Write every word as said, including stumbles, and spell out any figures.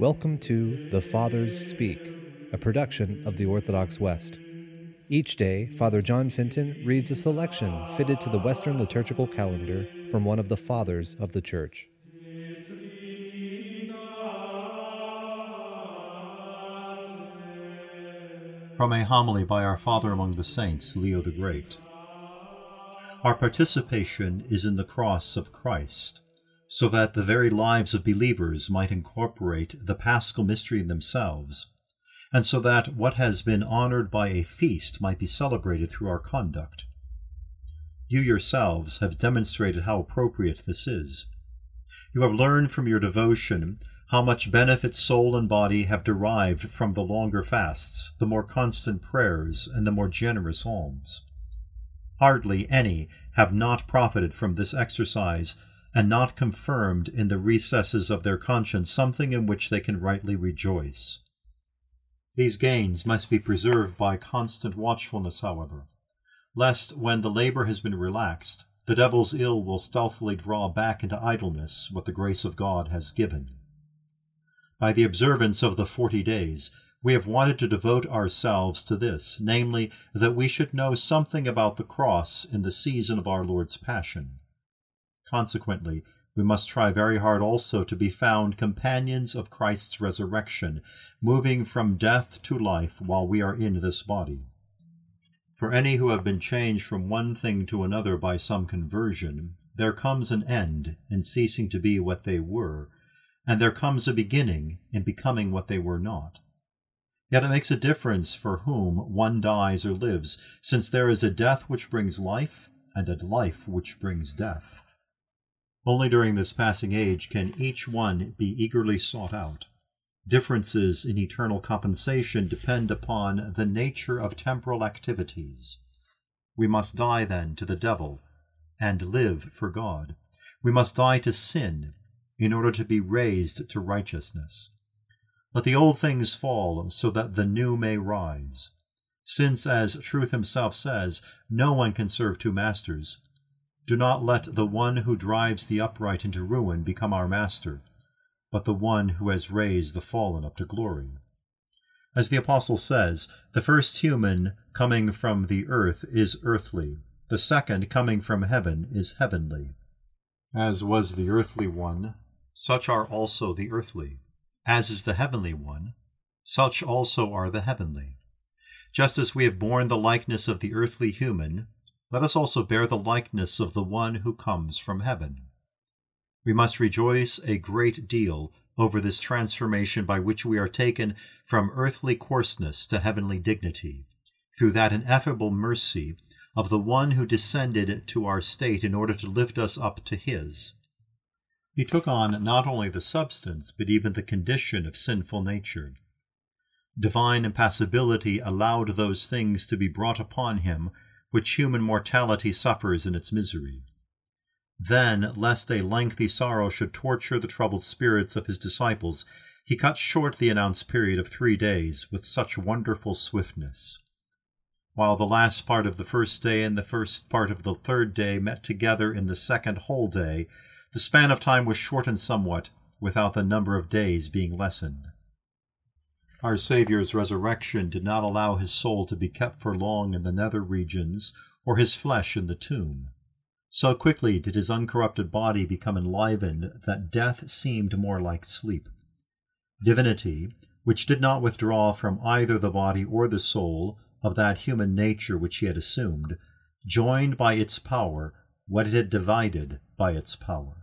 Welcome to The Fathers Speak, a production of the Orthodox West. Each day, Father John Finton reads a selection fitted to the Western liturgical calendar from one of the Fathers of the Church. From a homily by our Father among the Saints, Leo the Great. Our participation is in the cross of Christ, so that the very lives of believers might incorporate the Paschal mystery in themselves, and so that what has been honored by a feast might be celebrated through our conduct. You yourselves have demonstrated how appropriate this is. You have learned from your devotion how much benefit soul and body have derived from the longer fasts, the more constant prayers, and the more generous alms. Hardly any have not profited from this exercise, and not confirmed in the recesses of their conscience something in which they can rightly rejoice. These gains must be preserved by constant watchfulness, however, lest when the labor has been relaxed, the devil's ill will stealthily draw back into idleness what the grace of God has given. By the observance of the forty days, we have wanted to devote ourselves to this, namely, that we should know something about the cross in the season of our Lord's Passion. Consequently, we must try very hard also to be found companions of Christ's resurrection, moving from death to life while we are in this body. For any who have been changed from one thing to another by some conversion, there comes an end in ceasing to be what they were, and there comes a beginning in becoming what they were not. Yet it makes a difference for whom one dies or lives, since there is a death which brings life, and a life which brings death. Only during this passing age can each one be eagerly sought out. Differences in eternal compensation depend upon the nature of temporal activities. We must die, then, to the devil and live for God. We must die to sin in order to be raised to righteousness. Let the old things fall so that the new may rise. Since, as Truth himself says, no one can serve two masters, do not let the one who drives the upright into ruin become our master, but the one who has raised the fallen up to glory. As the Apostle says, the first human coming from the earth is earthly, the second coming from heaven is heavenly. As was the earthly one, such are also the earthly. As is the heavenly one, such also are the heavenly. Just as we have borne the likeness of the earthly human, let us also bear the likeness of the one who comes from heaven. We must rejoice a great deal over this transformation by which we are taken from earthly coarseness to heavenly dignity, through that ineffable mercy of the one who descended to our state in order to lift us up to his. He took on not only the substance, but even the condition of sinful nature. Divine impassibility allowed those things to be brought upon him which human mortality suffers in its misery. Then, lest a lengthy sorrow should torture the troubled spirits of his disciples, he cut short the announced period of three days with such wonderful swiftness. While the last part of the first day and the first part of the third day met together in the second whole day, the span of time was shortened somewhat, without the number of days being lessened. Our Savior's resurrection did not allow his soul to be kept for long in the nether regions, or his flesh in the tomb. So quickly did his uncorrupted body become enlivened that death seemed more like sleep. Divinity, which did not withdraw from either the body or the soul of that human nature which he had assumed, joined by its power what it had divided by its power.